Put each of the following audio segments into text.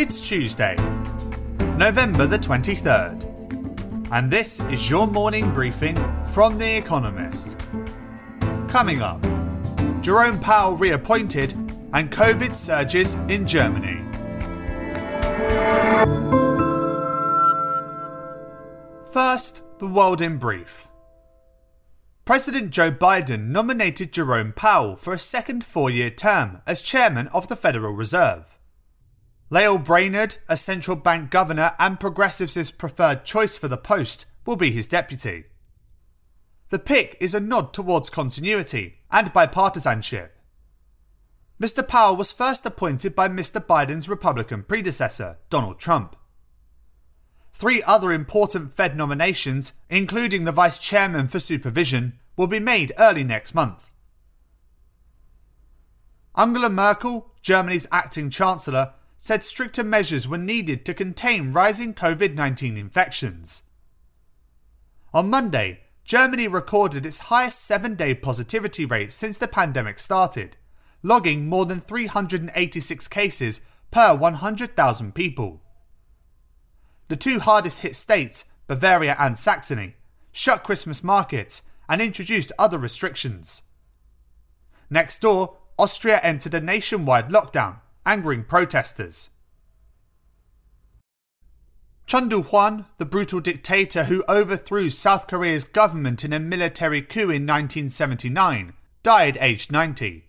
It's Tuesday, November the 23rd, and this is your morning briefing from The Economist. Coming up, Jerome Powell reappointed and COVID surges in Germany. First, the world in brief. President Joe Biden nominated Jerome Powell for a second four-year term as chairman of the Federal Reserve. Lael Brainard, a central bank governor and Progressives' preferred choice for the post, will be his deputy. The pick is a nod towards continuity and bipartisanship. Mr. Powell was first appointed by Mr. Biden's Republican predecessor, Donald Trump. Three other important Fed nominations, including the Vice Chairman for Supervision, will be made early next month. Angela Merkel, Germany's acting chancellor, said stricter measures were needed to contain rising COVID-19 infections. On Monday, Germany recorded its highest seven-day positivity rate since the pandemic started, logging more than 386 cases per 100,000 people. The two hardest-hit states, Bavaria and Saxony, shut Christmas markets and introduced other restrictions. Next door, Austria entered a nationwide lockdown, angering protesters. Chun Doo-hwan, the brutal dictator who overthrew South Korea's government in a military coup in 1979, died aged 90.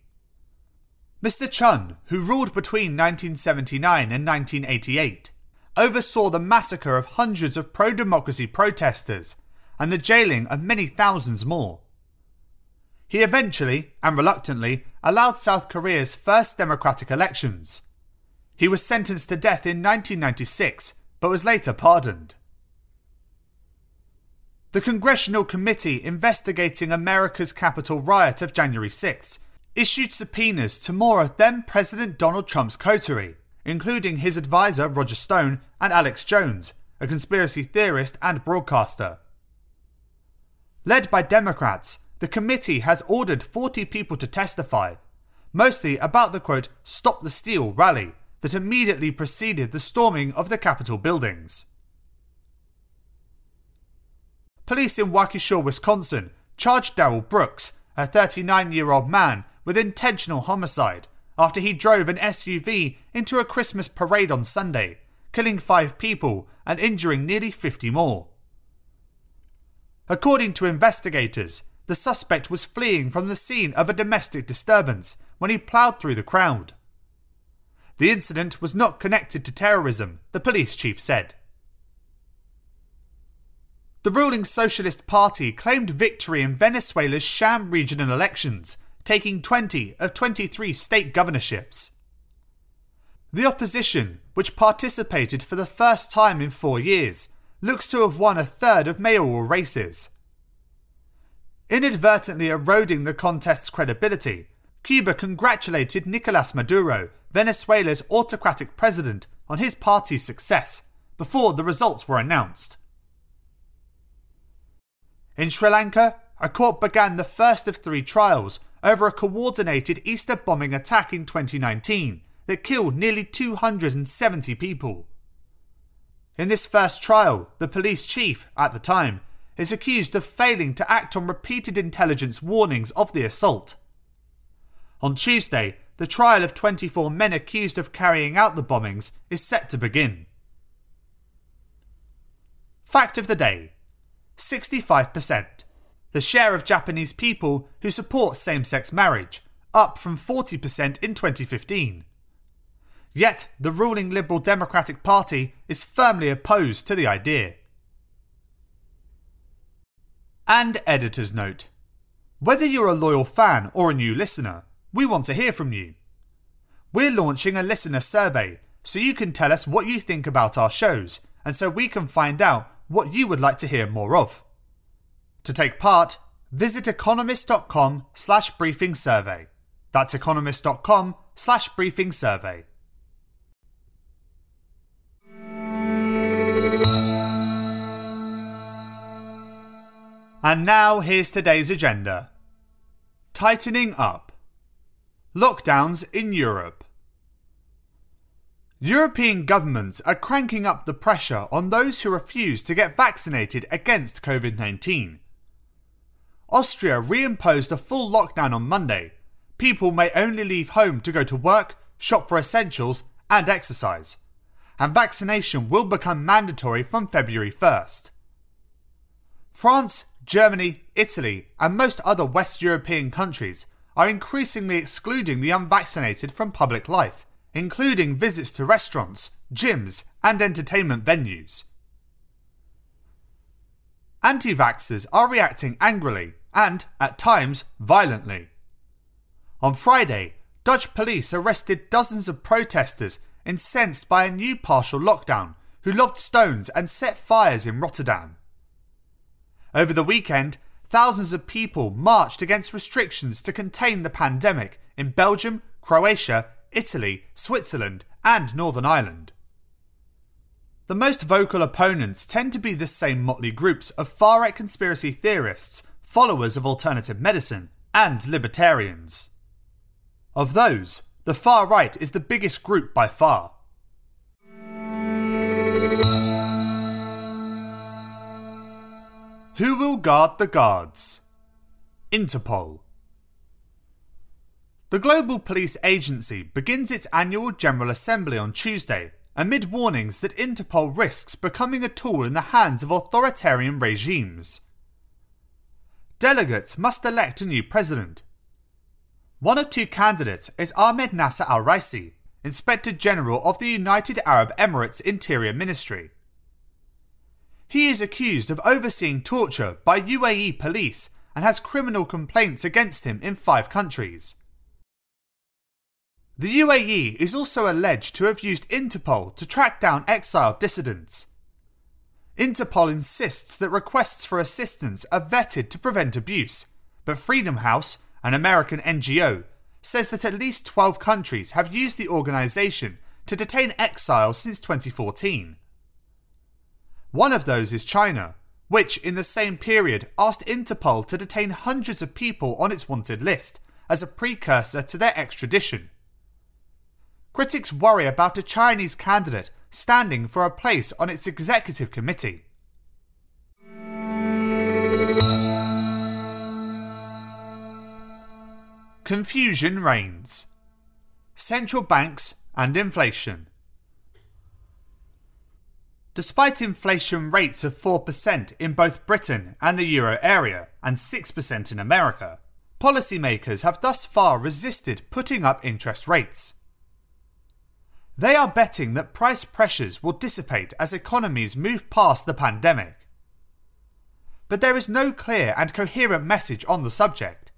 Mr. Chun, who ruled between 1979 and 1988, oversaw the massacre of hundreds of pro-democracy protesters and the jailing of many thousands more. He eventually, and reluctantly, allowed South Korea's first democratic elections. He was sentenced to death in 1996, but was later pardoned. The Congressional Committee investigating America's Capitol riot of January 6th issued subpoenas to more of then-President Donald Trump's coterie, including his advisor Roger Stone and Alex Jones, a conspiracy theorist and broadcaster. Led by Democrats, the committee has ordered 40 people to testify, mostly about the quote, "Stop the Steal" rally that immediately preceded the storming of the Capitol buildings. Police in Waukesha, Wisconsin, charged Darrell Brooks, a 39-year-old man, with intentional homicide, after he drove an SUV into a Christmas parade on Sunday, killing 5 people and injuring nearly 50 more. According to investigators, the suspect was fleeing from the scene of a domestic disturbance when he ploughed through the crowd. The incident was not connected to terrorism, the police chief said. The ruling Socialist Party claimed victory in Venezuela's sham regional elections, taking 20 of 23 state governorships. The opposition, which participated for the first time in 4 years, looks to have won a third of mayoral races. Inadvertently eroding the contest's credibility, Cuba congratulated Nicolas Maduro, Venezuela's autocratic president, on his party's success, before the results were announced. In Sri Lanka, a court began the first of 3 trials over a coordinated Easter bombing attack in 2019 that killed nearly 270 people. In this first trial, the police chief, at the time, is accused of failing to act on repeated intelligence warnings of the assault. On Tuesday, the trial of 24 men accused of carrying out the bombings is set to begin. Fact of the day: 65%. The share of Japanese people who support same-sex marriage, up from 40% in 2015. Yet, the ruling Liberal Democratic Party is firmly opposed to the idea. And editor's note. Whether you're a loyal fan or a new listener, we want to hear from you. We're launching a listener survey, so you can tell us what you think about our shows, and so we can find out what you would like to hear more of. To take part, visit economist.com/briefing survey. That's economist.com/briefing survey. And now here's today's agenda. Tightening up. Lockdowns in Europe. European governments are cranking up the pressure on those who refuse to get vaccinated against COVID-19. Austria reimposed a full lockdown on Monday. People may only leave home to go to work, shop for essentials, and exercise. And vaccination will become mandatory from February 1st. France, Germany, Italy, and most other West European countries are increasingly excluding the unvaccinated from public life, including visits to restaurants, gyms, and entertainment venues. Anti-vaxxers are reacting angrily and, at times, violently. On Friday, Dutch police arrested dozens of protesters incensed by a new partial lockdown who lobbed stones and set fires in Rotterdam. Over the weekend, thousands of people marched against restrictions to contain the pandemic in Belgium, Croatia, Italy, Switzerland, and Northern Ireland. The most vocal opponents tend to be the same motley groups of far-right conspiracy theorists, followers of alternative medicine, and libertarians. Of those, the far right is the biggest group by far. Who will guard the guards? Interpol. The global police agency begins its annual General Assembly on Tuesday, amid warnings that Interpol risks becoming a tool in the hands of authoritarian regimes. Delegates must elect a new president. One of two candidates is Ahmed Nasser al-Raisi, Inspector General of the United Arab Emirates Interior Ministry. He is accused of overseeing torture by UAE police and has criminal complaints against him in 5 countries. The UAE is also alleged to have used Interpol to track down exiled dissidents. Interpol insists that requests for assistance are vetted to prevent abuse, but Freedom House, an American NGO, says that at least 12 countries have used the organisation to detain exiles since 2014. One of those is China, which in the same period asked Interpol to detain hundreds of people on its wanted list as a precursor to their extradition. Critics worry about a Chinese candidate standing for a place on its executive committee. Confusion reigns. Central banks and inflation. Despite inflation rates of 4% in both Britain and the euro area and 6% in America, policymakers have thus far resisted putting up interest rates. They are betting that price pressures will dissipate as economies move past the pandemic. But there is no clear and coherent message on the subject.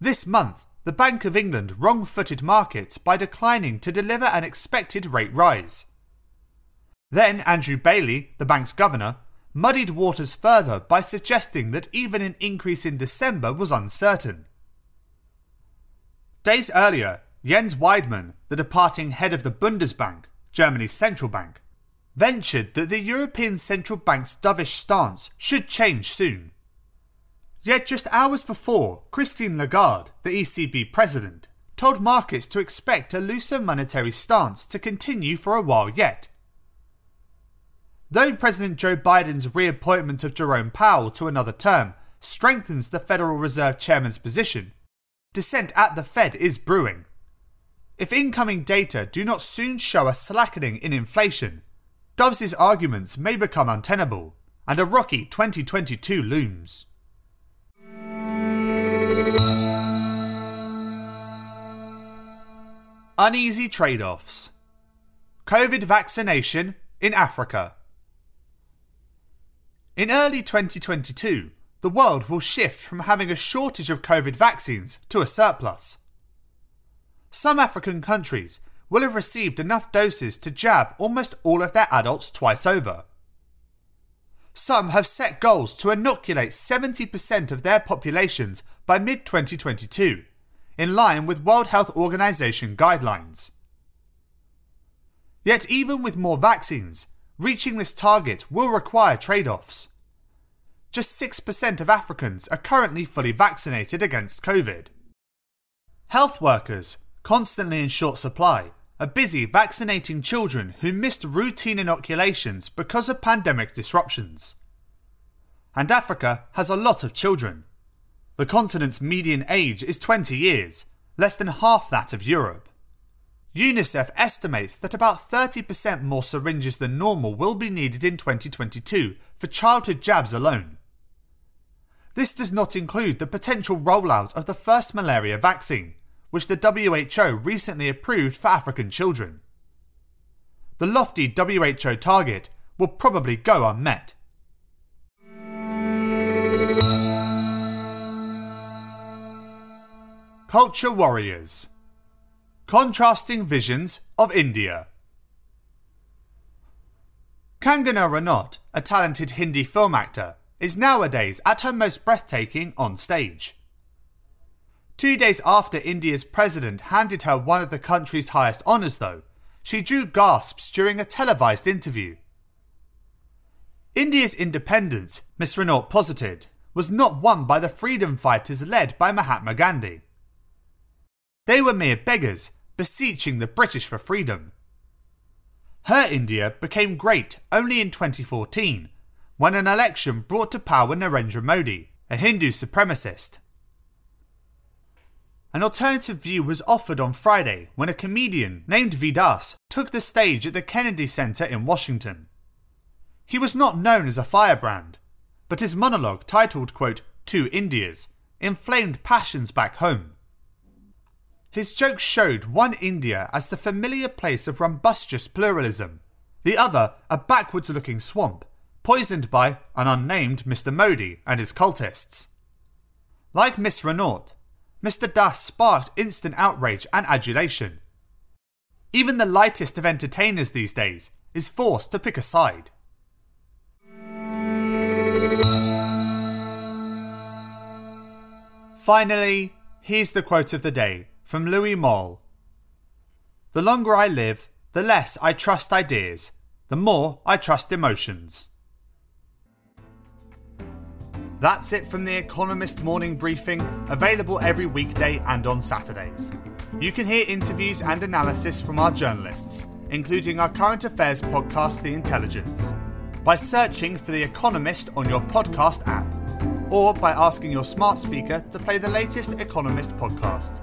This month, the Bank of England wrong-footed markets by declining to deliver an expected rate rise. Then Andrew Bailey, the bank's governor, muddied waters further by suggesting that even an increase in December was uncertain. Days earlier, Jens Weidmann, the departing head of the Bundesbank, Germany's central bank, ventured that the European Central Bank's dovish stance should change soon. Yet just hours before, Christine Lagarde, the ECB president, told markets to expect a looser monetary stance to continue for a while yet. Though President Joe Biden's reappointment of Jerome Powell to another term strengthens the Federal Reserve Chairman's position, dissent at the Fed is brewing. If incoming data do not soon show a slackening in inflation, Doves' arguments may become untenable, and a rocky 2022 looms. Uneasy trade-offs. COVID vaccination in Africa. In early 2022, the world will shift from having a shortage of COVID vaccines to a surplus. Some African countries will have received enough doses to jab almost all of their adults twice over. Some have set goals to inoculate 70% of their populations by mid-2022, in line with World Health Organization guidelines. Yet even with more vaccines, reaching this target will require trade-offs. Just 6% of Africans are currently fully vaccinated against COVID. Health workers, constantly in short supply, are busy vaccinating children who missed routine inoculations because of pandemic disruptions. And Africa has a lot of children. The continent's median age is 20 years, less than half that of Europe. UNICEF estimates that about 30% more syringes than normal will be needed in 2022 for childhood jabs alone. This does not include the potential rollout of the first malaria vaccine, which the WHO recently approved for African children. The lofty WHO target will probably go unmet. Culture warriors. Contrasting visions of India. Kangana Ranaut, a talented Hindi film actor, is nowadays at her most breathtaking on stage. 2 days after India's president handed her one of the country's highest honours though, she drew gasps during a televised interview. India's independence, Ms. Ranaut posited, was not won by the freedom fighters led by Mahatma Gandhi. They were mere beggars, beseeching the British for freedom. Her India became great only in 2014, when an election brought to power Narendra Modi, a Hindu supremacist. An alternative view was offered on Friday when a comedian named Vidas took the stage at the Kennedy Center in Washington. He was not known as a firebrand, but his monologue titled, quote, "Two Indias," inflamed passions back home. His jokes showed one India as the familiar place of rumbustious pluralism, the other a backwards-looking swamp, poisoned by an unnamed Mr. Modi and his cultists. Like Miss Renault, Mr. Das sparked instant outrage and adulation. Even the lightest of entertainers these days is forced to pick a side. Finally, here's the quote of the day, from Louis Moll. "The longer I live, the less I trust ideas, the more I trust emotions." That's it from The Economist Morning Briefing, available every weekday and on Saturdays. You can hear interviews and analysis from our journalists, including our current affairs podcast The Intelligence, by searching for The Economist on your podcast app, or by asking your smart speaker to play the latest Economist podcast.